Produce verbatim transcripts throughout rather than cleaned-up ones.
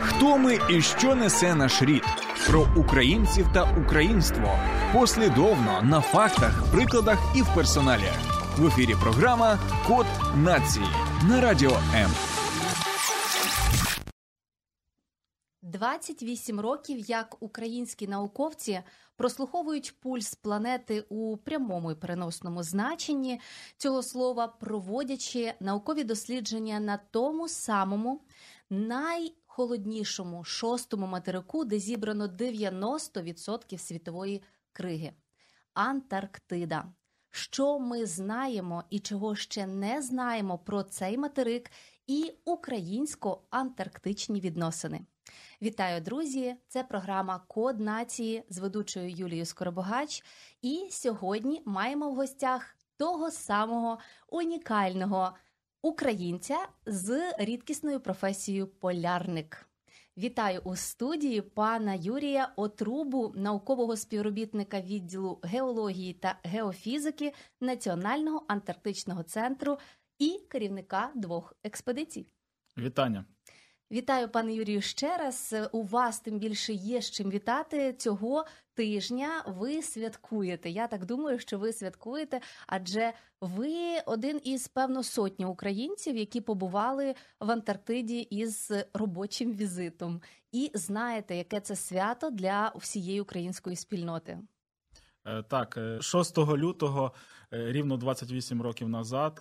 Хто ми і що несе наш рід? Про українців та українство. Послідовно, на фактах, прикладах і в персоналі. В ефірі програма «Код нації» на Радіо М. двадцять вісім років, як українські науковці прослуховують пульс планети у прямому і переносному значенні цього слова, проводячи наукові дослідження на тому самому найхолоднішому шостому материку, де зібрано дев'яносто відсотків світової криги – Антарктида. Що ми знаємо і чого ще не знаємо про цей материк і українсько-антарктичні відносини? Вітаю, друзі! Це програма «Код нації» з ведучою Юлією Скоробогач. І сьогодні маємо в гостях того самого унікального українця з рідкісною професією «Полярник». Вітаю у студії пана Юрія Отрубу, наукового співробітника відділу геології та геофізики Національного антарктичного центру і керівника двох експедицій. Вітання! Вітаю, пане Юрію, ще раз. У вас тим більше є з чим вітати. Цього тижня ви святкуєте. Я так думаю, що ви святкуєте, адже ви один із, певно, сотні українців, які побували в Антарктиді із робочим візитом. І знаєте, яке це свято для всієї української спільноти. Так, шостого лютого, рівно двадцять вісім років назад,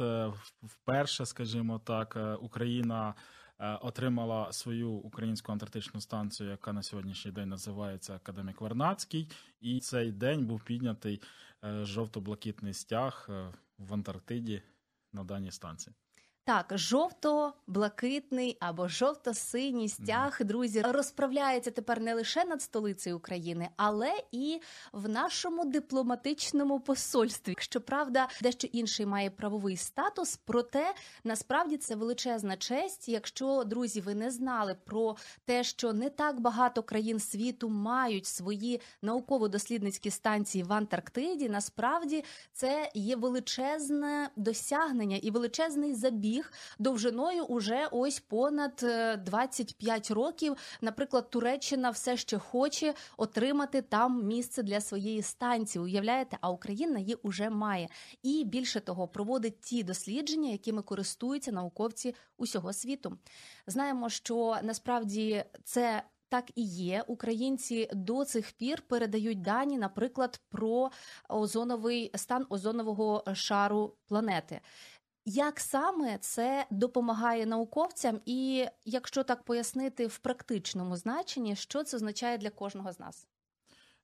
вперше, скажімо так, Україна отримала свою українську антарктичну станцію, яка на сьогоднішній день називається Академік Вернадський. І цей день був піднятий жовто-блакитний стяг в Антарктиді на даній станції. Так, жовто-блакитний або жовто-синій стяг, mm. друзі, розправляється тепер не лише над столицею України, але і в нашому дипломатичному посольстві. Щоправда, дещо інший має правовий статус, проте насправді це величезна честь. Якщо, друзі, ви не знали про те, що не так багато країн світу мають свої науково-дослідницькі станції в Антарктиді, насправді це є величезне досягнення і величезний забіг довжиною уже ось понад двадцять п'ять років. Наприклад, Туреччина все ще хоче отримати там місце для своєї станції, уявляєте? А Україна її уже має. І більше того, проводить ті дослідження, якими користуються науковці усього світу. Знаємо, що насправді це так і є. Українці до цих пір передають дані, наприклад, про озоновий стан озонового шару планети. Як саме це допомагає науковцям і, якщо так пояснити, в практичному значенні, що це означає для кожного з нас?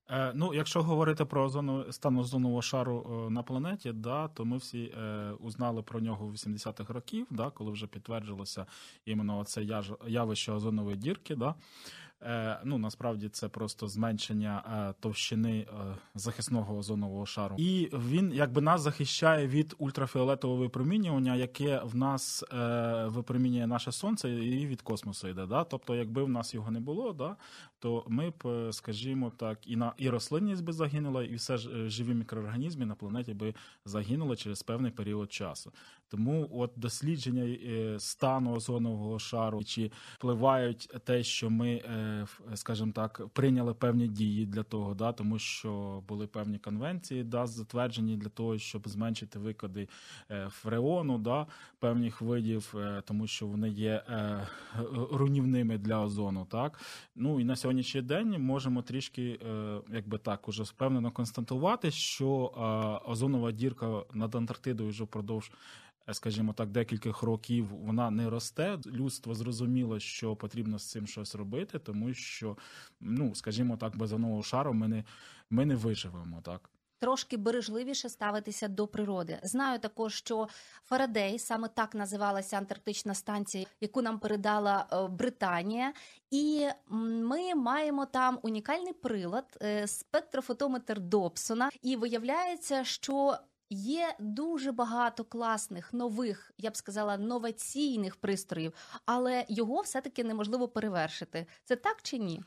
Е, ну, якщо говорити про озону, стан озонового шару на планеті, да, то ми всі е, узнали про нього в вісімдесятих років, да, коли вже підтверджилося іменно це явище озонової дірки. Да. Е, ну, насправді це просто зменшення е, товщини е, захисного озонового шару. І він якби нас захищає від ультрафіолетового випромінювання, яке в нас е, випромінює наше сонце і від космосу йде. Да? Тобто, якби в нас його не було, да, то ми б, скажімо так, і, на, і рослинність би загинула, і все ж живі мікроорганізми на планеті би загинули через певний період часу. Тому от дослідження стану озонового шару, чи впливають те, що ми, скажімо так, прийняли певні дії для того, да, тому що були певні конвенції, да, затверджені для того, щоб зменшити викиди фреону, да, певних видів, тому що вони є руйнівними для озону. Так? Ну і на сьогоднішній день можемо трішки, якби так, уже впевнено констатувати, що озонова дірка над Антарктидою вже впродовж, скажімо так, декількох років вона не росте. Людство зрозуміло, що потрібно з цим щось робити, тому що, ну, скажімо так, без озонового шару ми не, ми не виживемо, так. Трошки бережливіше ставитися до природи. Знаю також, що Фарадей, саме так називалася антарктична станція, яку нам передала Британія. І ми маємо там унікальний прилад – спектрофотометр Добсона. І виявляється, що є дуже багато класних, нових, я б сказала, новаційних пристроїв, але його все-таки неможливо перевершити. Це так чи ні?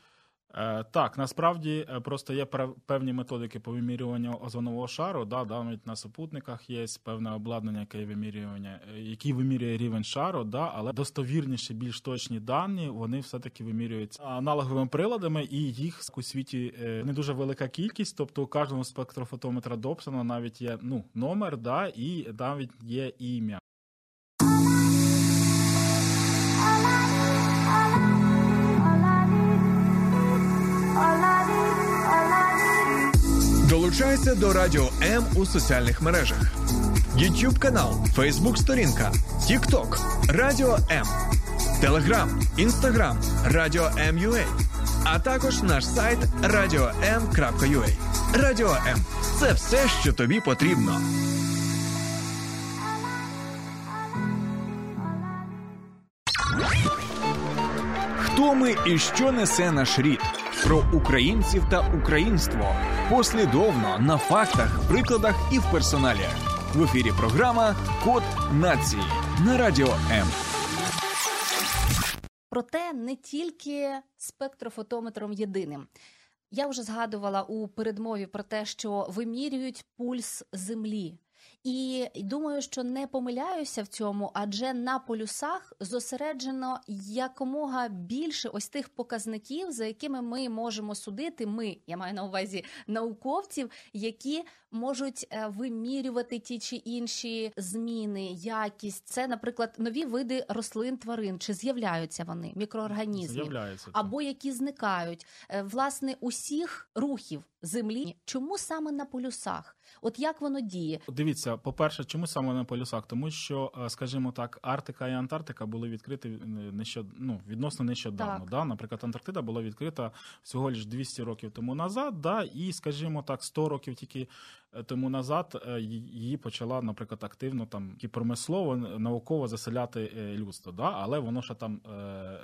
Так, насправді просто є певні методики по вимірюванню озонового шару. Да, навіть на супутниках є певне обладнання, яке вимірювання, які вимірює рівень шару, да, але достовірніші, більш точні дані, вони все-таки вимірюються аналоговими приладами, і їх у світі не дуже велика кількість. Тобто у кожного спектрофотометра Добсона навіть є ну, номер, да, і навіть є ім'я. Долучайся до Радіо М у соціальних мережах. Ютуб-канал, Фейсбук-сторінка, Тік-Ток, Радіо М, Телеграм, Інстаграм, Радіо М.ua, а також наш сайт радіо ем крапка ю а. Радіо М – це все, що тобі потрібно. Хто ми і що несе наш рід? Про українців та українство. Послідовно, на фактах, прикладах і в персоналі. В ефірі програма «Код нації» на Радіо М. Проте не тільки спектрофотометром єдиним. Я вже згадувала у передмові про те, що вимірюють пульс Землі. І думаю, що не помиляюся в цьому, адже на полюсах зосереджено якомога більше ось тих показників, за якими ми можемо судити, ми, я маю на увазі науковців, які можуть вимірювати ті чи інші зміни, якість. Це, наприклад, нові види рослин, тварин, чи з'являються вони, мікроорганізмів, з'являються, або які зникають. Власне, усіх рухів Землі. Чому саме на полюсах? От як воно діє? Дивіться, по-перше, чому саме на полюсах? Тому що, скажімо так, Арктика і Антарктика були відкриті нещод... ну, відносно нещодавно. Да? Наприклад, Антарктида була відкрита всього лише двісті років тому назад, да? І, скажімо так, сто років тільки тому назад її почала, наприклад, активно там і промислово, науково заселяти людство, да? Але воно ще там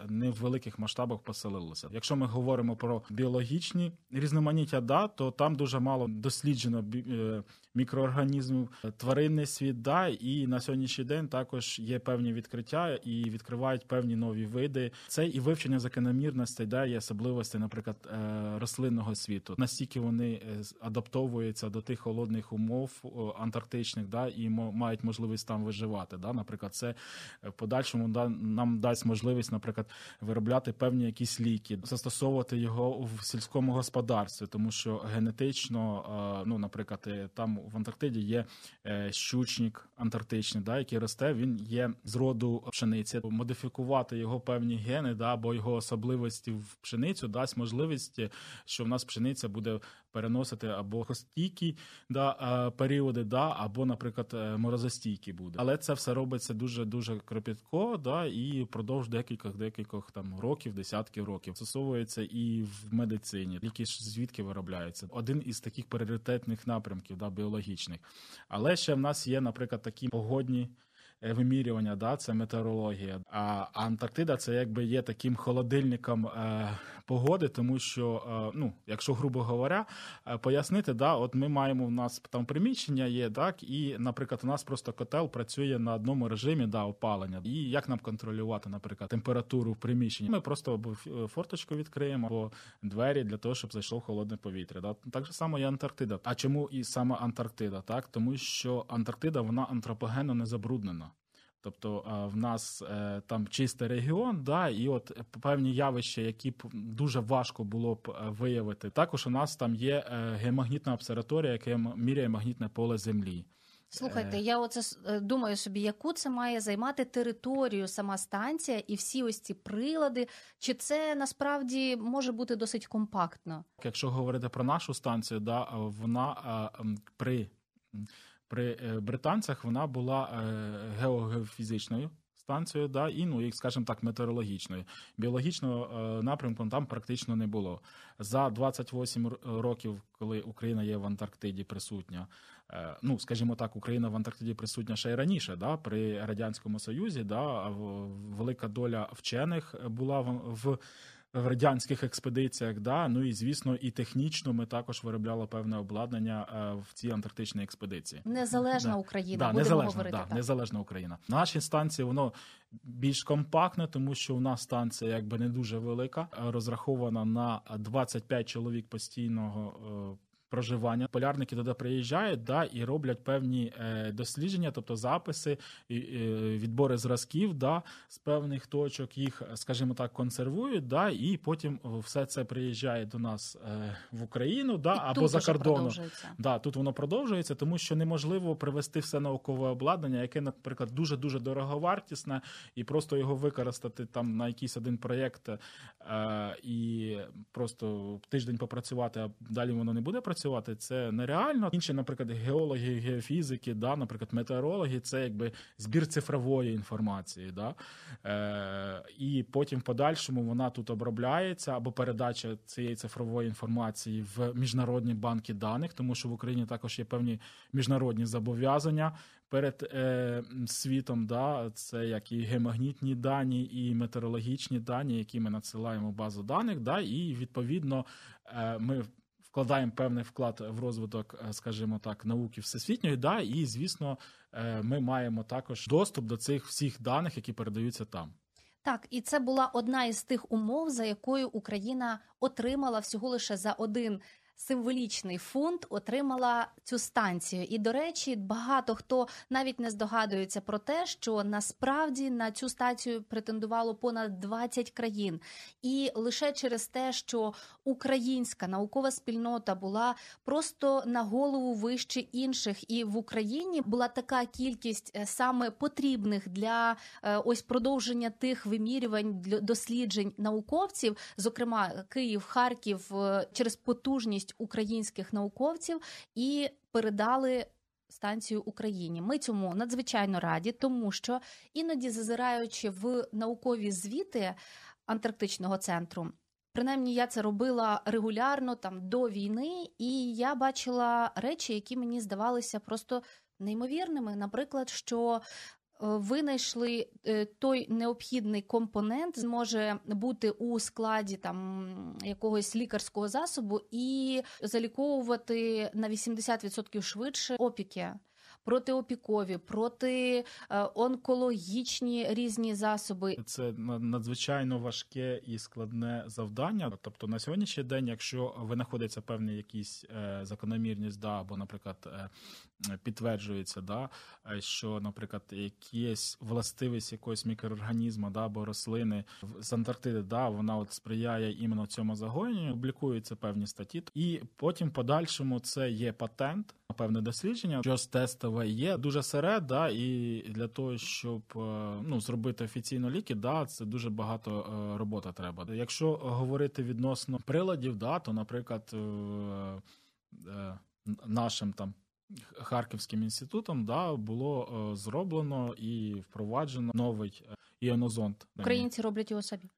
не в великих масштабах поселилося. Якщо ми говоримо про біологічні різноманіття, да, то там дуже мало досліджено мікроорганізмів, тваринний світ, да, і на сьогоднішній день також є певні відкриття і відкривають певні нові види. Це і вивчення закономірностей, да, і особливостей, наприклад, рослинного світу. Настільки вони адаптовуються до тих холодних умов антарктичних, да, і мають можливість там виживати, да, наприклад, це в подальшому, да, нам дасть можливість, наприклад, виробляти певні якісь ліки, застосовувати його в сільському господарстві, тому що генетично, ну, наприклад, там в Антарктиді є щучник антарктичний, да, який росте, він є з роду пшениці. Модифікувати його певні гени, да, або його особливості в пшеницю дасть можливість, що в нас пшениця буде переносити або стійкі, да, періоди, да, або, наприклад, морозостійкі буде. Але це все робиться дуже-дуже кропітко, да, і впродовж декількох-декількох там років, десятків років. Стосовується і в медицині, які ж звідки виробляються. Один із таких пріоритетних напрямків, да, біологічних. Але ще в нас є, наприклад, такі погодні вимірювання, да, це метеорологія. А Антарктида це якби є таким холодильником е, погоди, тому що, е, ну, якщо грубо говоря, е, пояснити, да, от ми маємо, в нас там приміщення є, так, і, наприклад, у нас просто котел працює на одному режимі, да, опалення. І як нам контролювати, наприклад, температуру в приміщенні? Ми просто форточку відкриємо або двері для того, щоб зайшло холодне повітря. Да. Так же само і Антарктида. А чому і саме Антарктида, так? Тому що Антарктида, вона антропогенно не забруднена. Тобто в нас там чистий регіон, да, і от певні явища, які б дуже важко було б виявити. Також у нас там є геомагнітна обсерваторія, яка міряє магнітне поле Землі. Слухайте, я оце думаю собі, яку це має займати територію сама станція і всі ось ці прилади, чи це насправді може бути досить компактно? Якщо говорити про нашу станцію, да, вона при... При британцях вона була геофізичною станцією, да, і, ну, і, скажімо так, метеорологічною. Біологічного напрямку там практично не було. За двадцять вісім років, коли Україна є в Антарктиді присутня, ну, скажімо так, Україна в Антарктиді присутня ще й раніше, да, при Радянському Союзі, да, велика доля вчених була в в радянських експедиціях, да, ну і, звісно, і технічно ми також виробляли певне обладнання в цій антарктичній експедиції. Незалежна Україна, да, будемо незалежна, говорити да, так. Незалежна Україна. Наші станції, воно більш компактне, тому що у нас станція якби не дуже велика, розрахована на двадцять п'ять чоловік постійного проживання. Полярники туди приїжджають, да, і роблять певні дослідження, тобто записи, відбори зразків, да, з певних точок, їх, скажімо так, консервують, да, і потім все це приїжджає до нас в Україну, да, або за кордоном. Да, тут воно продовжується, тому що неможливо привезти все наукове обладнання, яке, наприклад, дуже-дуже дороговартісне, і просто його використати там на якийсь один проєкт і просто тиждень попрацювати, а далі воно не буде працювати. Це нереально. Інші, наприклад, геологи, геофізики, да, наприклад, метеорологи, це якби збір цифрової інформації, да. Е, і потім в подальшому вона тут обробляється, або передача цієї цифрової інформації в міжнародні банки даних, тому що в Україні також є певні міжнародні зобов'язання перед е, світом, да, це як і геомагнітні дані, і метеорологічні дані, які ми надсилаємо в базу даних, да, і відповідно е, ми вкладаємо певний вклад в розвиток, скажімо так, науки всесвітньої, да, і, звісно, ми маємо також доступ до цих всіх даних, які передаються там. Так, і це була одна із тих умов, за якою Україна отримала всього лише за один символічний фунт, отримала цю станцію. І, до речі, багато хто навіть не здогадується про те, що насправді на цю станцію претендувало понад двадцять країн. І лише через те, що українська наукова спільнота була просто на голову вище інших. І в Україні була така кількість саме потрібних для ось продовження тих вимірювань, досліджень науковців, зокрема Київ, Харків, через потужність українських науковців, і передали станцію Україні. Ми цьому надзвичайно раді, тому що іноді, зазираючи в наукові звіти Антарктичного центру, принаймні я це робила регулярно там до війни, і я бачила речі, які мені здавалися просто неймовірними. Наприклад, що винайшли той необхідний компонент, зможе бути у складі там якогось лікарського засобу і заліковувати на вісімдесят відсотків швидше опіки, протиопікові, проти онкологічні різні засоби. Це надзвичайно важке і складне завдання. Тобто на сьогоднішній день, якщо винаходиться певна якісь закономірність, да, або, наприклад, підтверджується, да, що, наприклад, якісь властивість якогось мікроорганізму, да, або рослини з Антарктиди, да, вона от сприяє іменно цьому загоєнню, публікуються певні статті, і потім в подальшому це є патент на певне дослідження, що тестове є дуже серед, да, і для того, щоб, ну, зробити офіційно ліки, да, це дуже багато роботи треба. Якщо говорити відносно приладів, да, то, наприклад, нашим там Харківським інститутом, да, було зроблено і впроваджено новий іонозонд. Українці роблять його собі.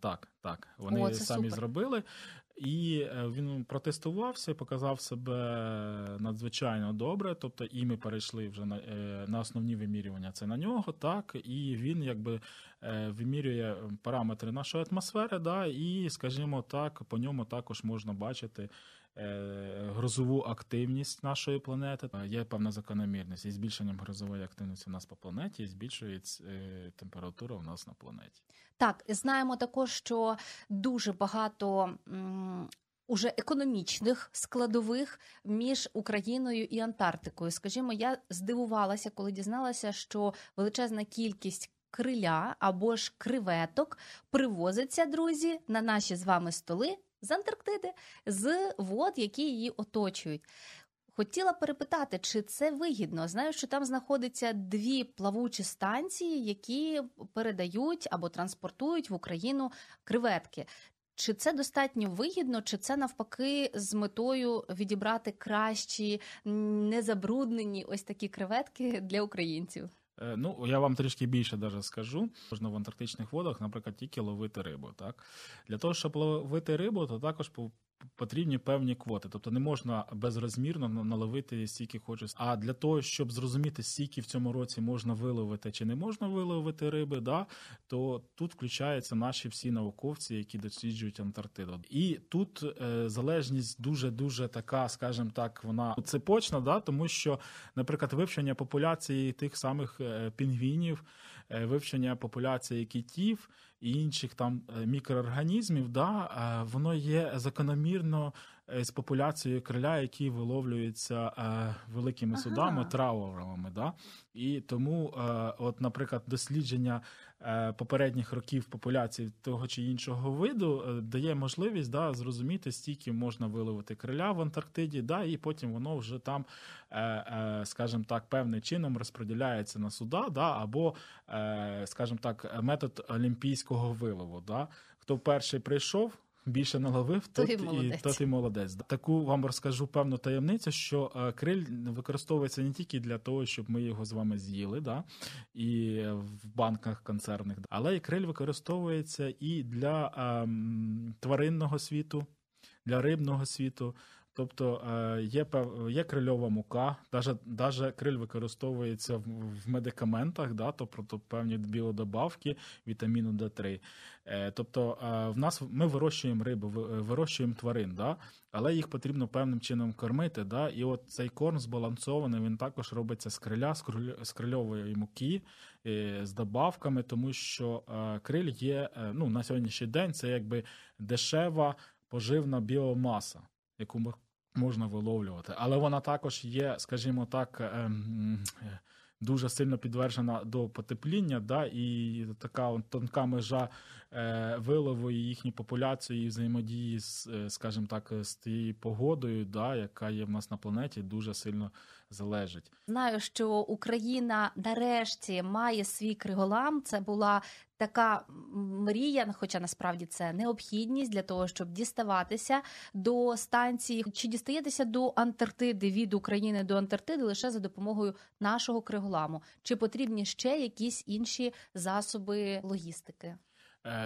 Так, так. Вони О, самі супер. зробили. І він протестувався і показав себе надзвичайно добре. Тобто і ми перейшли вже на, на основні вимірювання. Це на нього, так. І він якби вимірює параметри нашої атмосфери, да, і, скажімо так, по ньому також можна бачити грозову активність нашої планети. Є певна закономірність. Із збільшенням грозової активності у нас по планеті, збільшується температура у нас на планеті. Так, знаємо також, що дуже багато м, уже економічних складових між Україною і Антарктикою. Скажімо, я здивувалася, коли дізналася, що величезна кількість криля або ж креветок привозиться, друзі, на наші з вами столи з Антарктиди, з вод, які її оточують. Хотіла перепитати, чи це вигідно? Знаю, що там знаходяться дві плавучі станції, які передають або транспортують в Україну креветки. Чи це достатньо вигідно, чи це навпаки з метою відібрати кращі, незабруднені ось такі креветки для українців? Ну, я вам трішки більше даже скажу. Можна в антарктичних водах, наприклад, тільки ловити рибу, так? Для того, щоб ловити рибу, то також потрібні певні квоти. Тобто не можна безрозмірно наловити стільки хочеш. А для того, щоб зрозуміти, стільки в цьому році можна виловити чи не можна виловити риби, да, то тут включаються наші всі науковці, які досліджують Антарктиду. І тут е, залежність дуже-дуже така, скажімо так, вона цепочна, да, тому що, наприклад, вивчення популяції тих самих пінгвінів, вивчення популяції китів і інших там мікроорганізмів, да, воно є закономірно з популяцією криля, які виловлюються великими ага. судами, траулерами, да. І тому, от, наприклад, дослідження попередніх років популяції того чи іншого виду дає можливість, да, зрозуміти, стільки можна виловити криля в Антарктиді, да, і потім воно вже там, скажімо так, певним чином розподіляється на суда, да, або, скажімо так, метод олімпійського вилову, да. Хто перший прийшов, більше наловив, то ти молодець. І, то ти молодець. Таку вам розкажу певну таємницю, що криль використовується не тільки для того, щоб ми його з вами з'їли, да, і в банках консервних, але і криль використовується і для ем, тваринного світу, для рибного світу. Тобто є, є крильова мука, навіть криль використовується в, в медикаментах, да, тобто певні білодобавки вітаміну Д три. Тобто в нас ми вирощуємо рибу, вирощуємо тварин, да, але їх потрібно певним чином кормити. Да, і от цей корм збалансований, він також робиться з криля, з крильової муки, з добавками, тому що криль є, ну, на сьогоднішній день це якби дешева поживна біомаса, яку ми можна виловлювати. Але вона також є, скажімо так, дуже сильно підвержена до потепління, да, і така тонка межа вилову і їхньої популяції і взаємодії з, скажімо так, з тією погодою, да, яка є в нас на планеті, дуже сильно залежить. Знаю, що Україна нарешті має свій криголам. Це була така мрія, хоча насправді це необхідність для того, щоб діставатися до станції. Чи дістаєтеся до Антарктиди, від України до Антарктиди, лише за допомогою нашого криголаму? Чи потрібні ще якісь інші засоби логістики?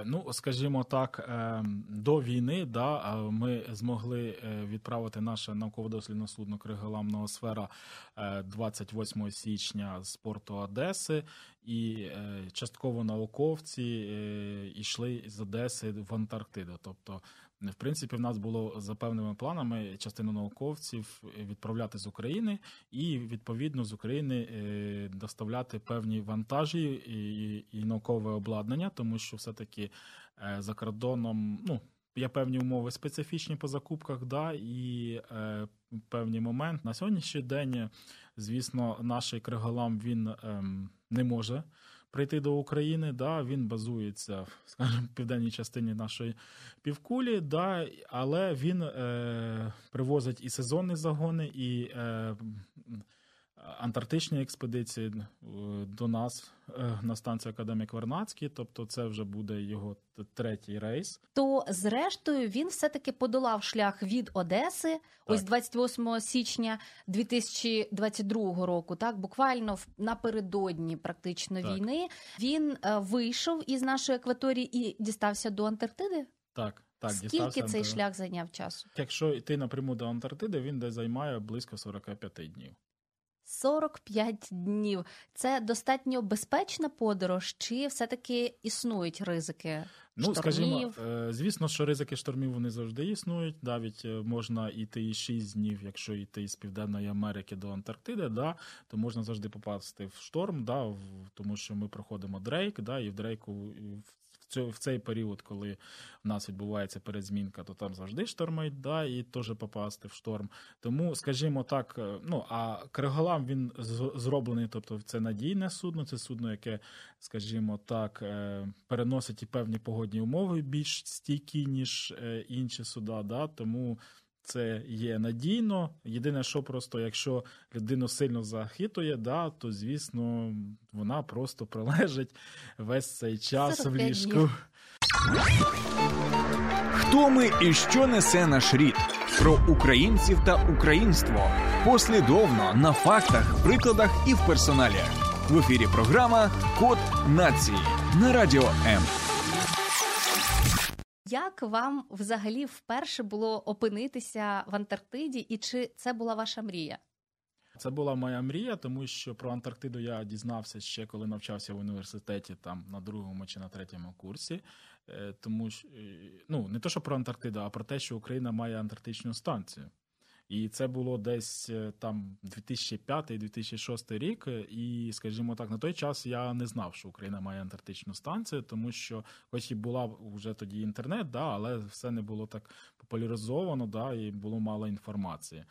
Ну, скажімо так, до війни, да, ми змогли відправити наше науково-дослідне судно «Криголам Ноосфера» двадцять восьмого січня з порту Одеси, і частково науковці йшли з Одеси в Антарктиду. Тобто, в принципі, в нас було за певними планами частину науковців відправляти з України і, відповідно, з України доставляти певні вантажі і, і наукове обладнання, тому що все-таки за кордоном, ну, є певні умови специфічні по закупках, да, і е, певний момент. На сьогоднішній день, звісно, наш криголам, він е, не може прийти до України, да, він базується, скажімо, в південній частині нашої півкулі, да, але він е, привозить і сезонні загони, і е, антарктичні експедиції до нас на станцію Академік Вернадський, тобто це вже буде його третій рейс. То, зрештою, він все-таки подолав шлях від Одеси, так. Ось двадцять восьмого січня дві тисячі двадцять другого року, так, буквально напередодні практично так. війни, він вийшов із нашої екваторії і дістався до Антарктиди? Так. Так, скільки цей шлях зайняв часу? Якщо йти напряму до Антарктиди, він займає близько сорок п'ять днів. сорок п'ять днів. Це достатньо безпечна подорож, чи все-таки існують ризики? Ну, штормів? Скажімо, звісно, що ризики штормів, вони завжди існують. Навіть можна йти і шість днів, якщо йти з Південної Америки до Антарктиди, да, то можна завжди попасти в шторм, да, тому що ми проходимо Дрейк, да, і в Дрейку в цей період, коли в нас відбувається перезмінка, то там завжди штормить, да, і теж попасти в шторм. Тому, скажімо так, ну, а криголам, він зроблений, тобто це надійне судно, це судно, яке, скажімо так, переносить і певні погодні умови більш стійкі, ніж інші суда, да, тому це є надійно. Єдине, що просто, якщо людину сильно захитує, да, то, звісно, вона просто пролежить весь цей час в ліжку. Хто ми і що несе наш рід? Про українців та українство. Послідовно, на фактах, прикладах і в персоналі. В ефірі програма «Код нації» на Радіо М. Як вам взагалі вперше було опинитися в Антарктиді, і чи це була ваша мрія? Це була моя мрія, тому що про Антарктиду я дізнався ще, коли навчався в університеті там на другому чи на третьому курсі. Тому що, ну, не то, що про Антарктиду, а про те, що Україна має антарктичну станцію. І це було десь там дві тисячі п'ятий - дві тисячі шостий рік, і, скажімо так, на той час я не знав, що Україна має антарктичну станцію, тому що хоч і була вже тоді інтернет, да, але все не було так популяризовано, да, і було мало інформації.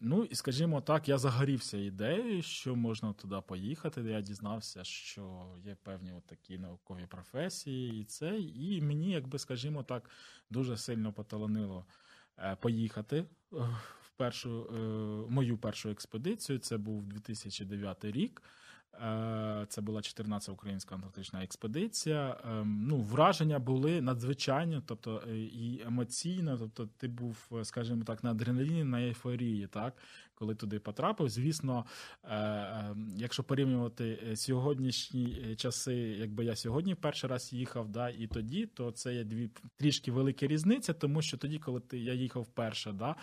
Ну, і, скажімо так, я загорівся ідеєю, що можна туди поїхати, я дізнався, що є певні от такі наукові професії, і це, і мені, якби, скажімо так, дуже сильно поталанило поїхати в першу, мою першу експедицію. Це був дві тисячі дев'ятий рік. Це була чотирнадцята українська антарктична експедиція. Ну, враження були надзвичайні, тобто і емоційно, тобто ти був, скажімо так, на адреналіні, на ейфорії, так, коли туди потрапив. Звісно, якщо порівнювати сьогоднішні часи, якби я сьогодні перший раз їхав, да, і тоді, то це є дві трішки великі різниці, тому що тоді, коли я їхав вперше, да,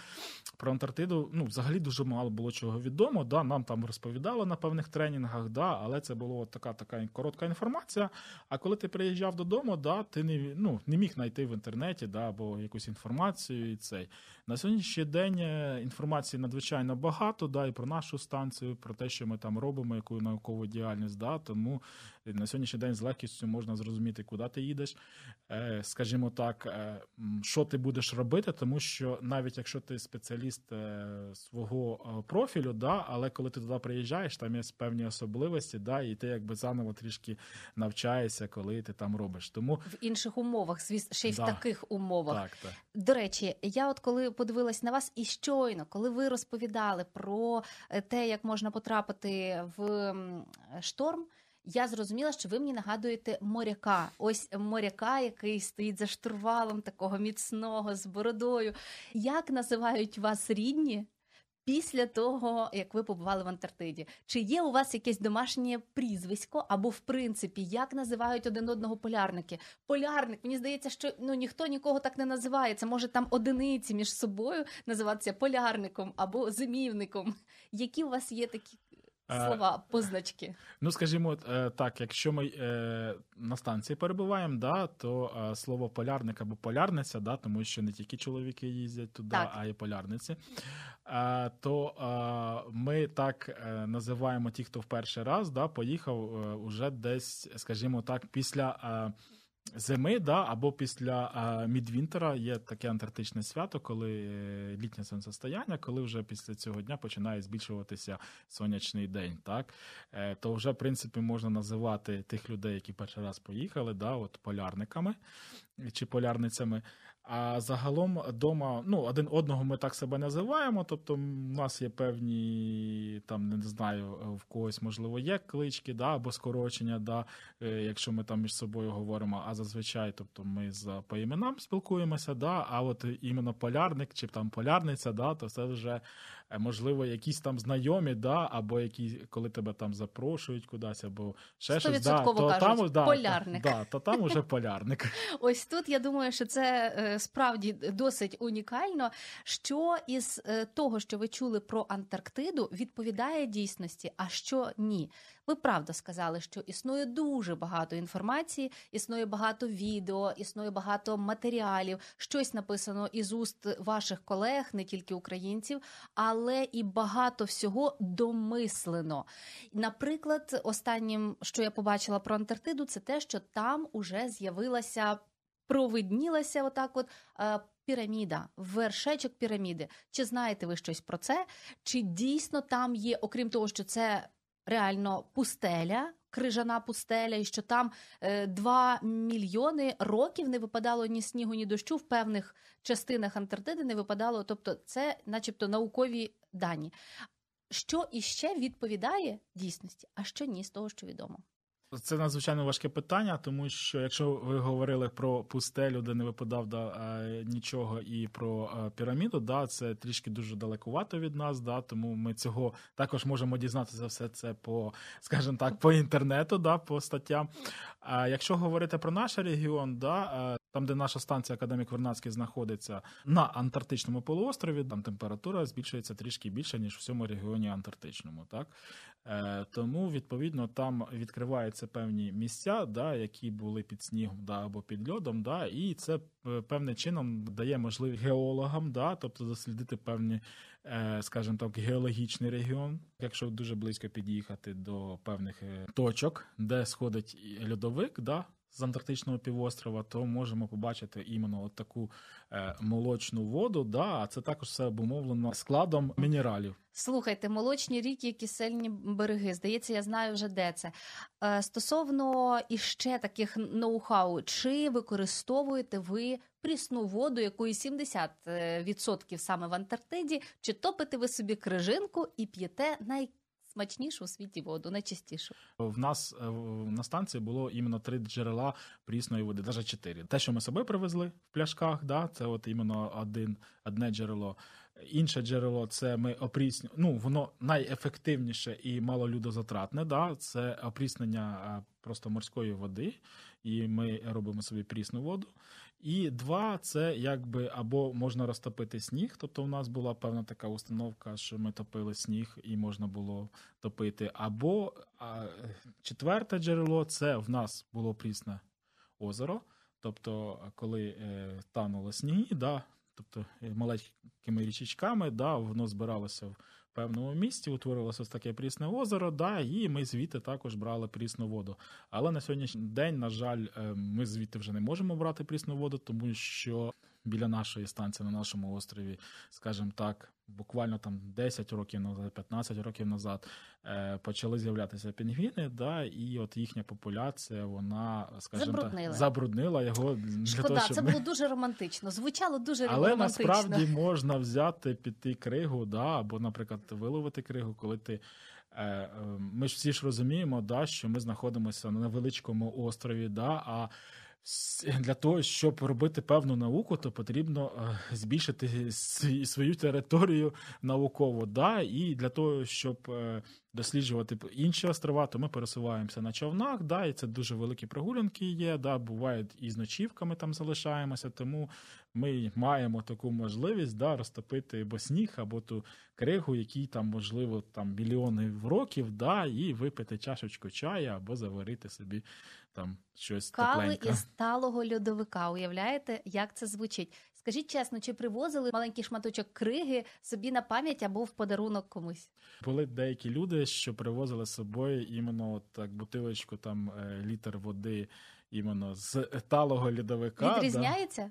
про Антарктиду, ну, взагалі дуже мало було чого відомо, да, нам там розповідали на певних тренінгах, да, але це була така, така коротка інформація. А коли ти приїжджав додому, да, ти не, ну, не міг знайти в інтернеті, да, або якусь інформацію. І цей. На сьогоднішній день інформації надзвичайно багато, да, і про нашу станцію, і про те, що ми там робимо, яку наукову діяльність. Да, тому на сьогоднішній день з легкістю можна зрозуміти, куди ти їдеш, скажімо так, що ти будеш робити, тому що навіть якщо ти спеціаліст свого профілю, да, але коли ти туди приїжджаєш, там є певні особливості, да, і ти якби заново трішки навчаєшся, коли ти там робиш. Тому в інших умовах, звісно, ще й да, в таких умовах. Так, так. До речі, я от коли подивилась на вас і щойно, коли ви розповідали про те, як можна потрапити в шторм, я зрозуміла, що ви мені нагадуєте моряка. Ось моряка, який стоїть за штурвалом, такого міцного, з бородою. Як називають вас рідні після того, як ви побували в Антарктиді? Чи є у вас якесь домашнє прізвисько? Або, в принципі, як називають один одного полярники? Полярник, мені здається, що ну, ніхто нікого так не називає. Це може там одиниці між собою називатися полярником або зимівником. Які у вас є такі слова, позначки? Ну, скажімо так, якщо ми на станції перебуваємо, да, то слово полярник або полярниця, да, тому що не тільки чоловіки їздять туди, так, а й полярниці, то ми так називаємо ті, хто в перший раз, да, поїхав уже десь, скажімо так, після зими, да, або після а, Мідвінтера. Є таке антарктичне свято, коли е, літнє сонцестояння, коли вже після цього дня починає збільшуватися сонячний день, так, е, то вже, в принципі, можна називати тих людей, які перший раз поїхали, да, от полярниками чи полярницями. А загалом дома, ну, один одного ми так себе називаємо, тобто у нас є певні, там, не знаю, в когось, можливо, є клички, да, або скорочення, да, якщо ми там між собою говоримо, а зазвичай, тобто, ми за по іменам спілкуємося, да, а от іменно полярник чи там полярниця, да, то це вже, можливо, якісь там знайомі, да, або які, коли тебе там запрошують кудись, або ще щось, да, то там, полярник. Да, то, то там уже полярник. Ось тут, я думаю, що це справді досить унікально. Що із того, що ви чули про Антарктиду, відповідає дійсності, а що ні? Ви правда сказали, що існує дуже багато інформації, існує багато відео, існує багато матеріалів, щось написано із уст ваших колег, не тільки українців, але і багато всього домислено. Наприклад, останнім, що я побачила про Антарктиду, це те, що там уже з'явилася, провиднілася отак от піраміда, вершечок піраміди. Чи знаєте ви щось про це? Чи дійсно там є, окрім того, що це реально пустеля, крижана пустеля, і що там два мільйони років не випадало ні снігу, ні дощу, в певних частинах Антарктиди не випадало, тобто це начебто наукові дані. Що іще відповідає дійсності, а що ні з того, що відомо? Це надзвичайно важке питання, тому що якщо ви говорили про пустелю, де не випадав да, нічого, і про піраміду, да, це трішки дуже далекувато від нас, да, тому ми цього також можемо дізнатися все це по, скажімо так, по інтернету, да, по статтям. А якщо говорити про наш регіон, да, там, де наша станція Академік Вернадський знаходиться на Антарктичному полуострові, там температура збільшується трішки більше, ніж у всьому регіоні антарктичному. Так? Тому, відповідно, там відкриваються певні місця, да, які були під снігом, да, або під льодом, да, і це певним чином дає можливість геологам, да, тобто дослідити певні, скажімо так, геологічний регіон, якщо дуже близько під'їхати до певних точок, де сходить льодовик, да, з Антарктичного півострова, то можемо побачити іменно от таку е, молочну воду, да, а це також все обумовлено складом мінералів. Слухайте, молочні ріки, кисельні береги, здається, я знаю вже, де це. Е, стосовно іще таких ноу-хау, чи використовуєте ви прісну воду, якої сімдесят відсотків саме в Антарктиді, чи топите ви собі крижинку і п'єте найкраще? Смачнішу у світі воду, найчистішу. В нас на станції було іменно три джерела прісної води, навіть чотири. Те, що ми собі привезли в пляшках, да, це от іменно один, одне джерело. Інше джерело, це ми опрісню, ну, воно найефективніше і малолюдозатратне, да, це опріснення просто морської води, і ми робимо собі прісну воду. І два, це якби або можна розтопити сніг, тобто у нас була певна така установка, що ми топили сніг і можна було топити, або а, четверте джерело, це в нас було прісне озеро, тобто коли е, тануло сніг, да, тобто маленькими річечками, да, воно збиралося в певному місці, утворилося ось таке прісне озеро, да, і ми звідти також брали прісну воду. Але на сьогоднішній день, на жаль, ми звідти вже не можемо брати прісну воду, тому що біля нашої станції, на нашому острові, скажімо так, буквально там десять років назад, п'ятнадцять років назад почали з'являтися пінгвіни, да, і от їхня популяція, вона, скажімо забруднила. так, забруднила його. Шкода, того, це ми... було дуже романтично, звучало дуже Але романтично. Але насправді можна взяти, піти кригу, да, або, наприклад, виловити кригу, коли ти... Ми ж всі ж розуміємо, да, що ми знаходимося на невеличкому острові, да, а для того, щоб робити певну науку, то потрібно збільшити свою територію науково. Да? І для того, щоб досліджувати інші острова, то ми пересуваємося на човнах, да? І це дуже великі прогулянки є, да? Бувають і з ночівками там залишаємося, тому ми маємо таку можливість, да, розтопити або сніг, або ту кригу, який там, можливо, там, мільйони років, да? І випити чашечку чаю, або заварити собі там щось тепленьке. Кави із сталого льодовика, уявляєте, як це звучить? Скажіть чесно, чи привозили маленький шматочок криги собі на пам'ять або в подарунок комусь? Були деякі люди, що привозили з собою іменно так бутилочку, там літр води іменно з талого льодовика. Відрізняється?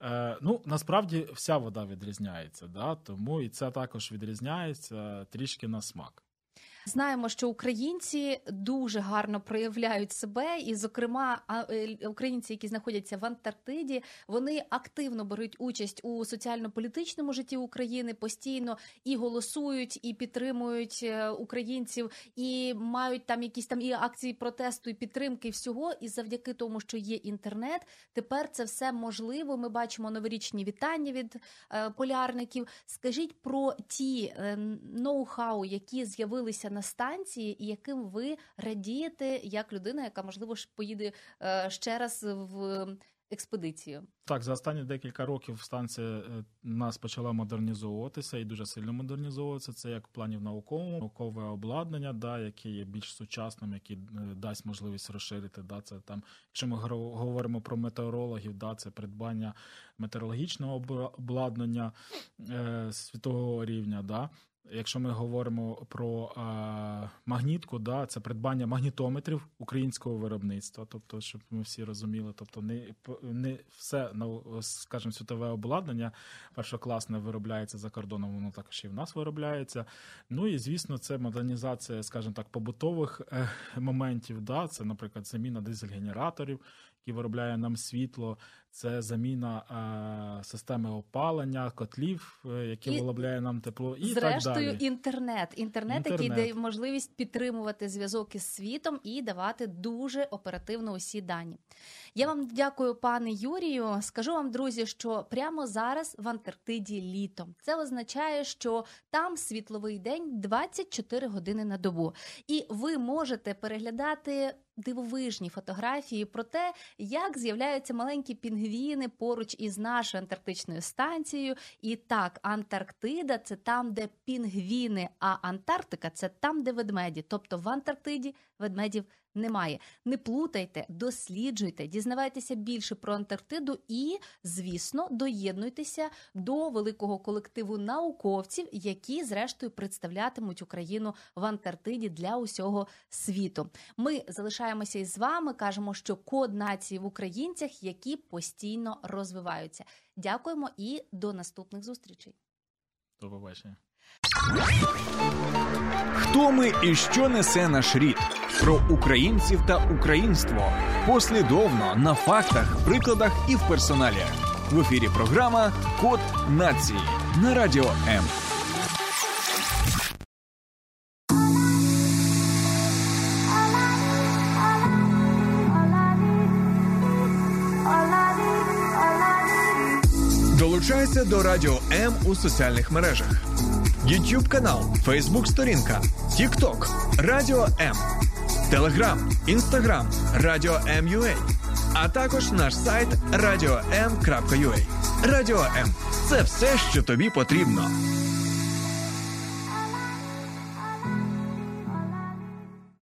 Да. Ну, насправді, вся вода відрізняється, да? Тому і це також відрізняється трішки на смак. Знаємо, що українці дуже гарно проявляють себе, і, зокрема, українці, які знаходяться в Антарктиді, вони активно беруть участь у соціально-політичному житті України, постійно і голосують, і підтримують українців, і мають там якісь там і акції протесту, і підтримки, і всього, і завдяки тому, що є інтернет, тепер це все можливо. Ми бачимо новорічні вітання від полярників. Скажіть про ті ноу-хау, які з'явилися на станції, і яким ви радієте, як людина, яка, можливо, поїде ще раз в експедицію? Так, за останні декілька років станція нас почала модернізовуватися і дуже сильно модернізовуватися. Це як в плані в науковому, наукове обладнання, да, яке є більш сучасним, яке дасть можливість розширити. Да, це там, якщо ми говоримо про метеорологів, да, це придбання метеорологічного обладнання е, світового рівня, да. Якщо ми говоримо про а, магнітку, да, це придбання магнітометрів українського виробництва, тобто, щоб ми всі розуміли, тобто не, не все, скажімо, світове обладнання першокласне виробляється за кордоном, воно також і в нас виробляється. Ну і, звісно, це модернізація, скажімо так, побутових е, моментів, да, це, наприклад, заміна дизель-генераторів, який виробляє нам світло, це заміна е, системи опалення, котлів, які і, виробляє нам тепло, і зрештою, так далі. Зрештою, інтернет. Інтернет, який дає можливість підтримувати зв'язок із світом і давати дуже оперативно усі дані. Я вам дякую, пане Юрію. Скажу вам, друзі, що прямо зараз в Антарктиді літо. Це означає, що там світловий день двадцять чотири години на добу. І ви можете переглядати дивовижні фотографії про те, як з'являються маленькі пінгвіни поруч із нашою антарктичною станцією. І так, Антарктида – це там, де пінгвіни, а Антарктика – це там, де ведмеді. Тобто в Антарктиді ведмедів немає. Не плутайте, досліджуйте, дізнавайтеся більше про Антарктиду і, звісно, доєднуйтеся до великого колективу науковців, які, зрештою, представлятимуть Україну в Антарктиді для усього світу. Ми залишаємося із вами, кажемо, що код нації в українцях, які постійно розвиваються. Дякуємо і до наступних зустрічей. До побачення. Хто ми і що несе наш рід? Про українців та українство. Послідовно, на фактах, прикладах і в персоналі. В ефірі програма «Код нації» на Радіо М. Долучайся до Радіо М у соціальних мережах. YouTube канал, Facebook сторінка, TikTok, Радіо М, Telegram, Instagram, Радіо М.ua, а також наш сайт радіо ем крапка ю а. Радіо М – це все, що тобі потрібно.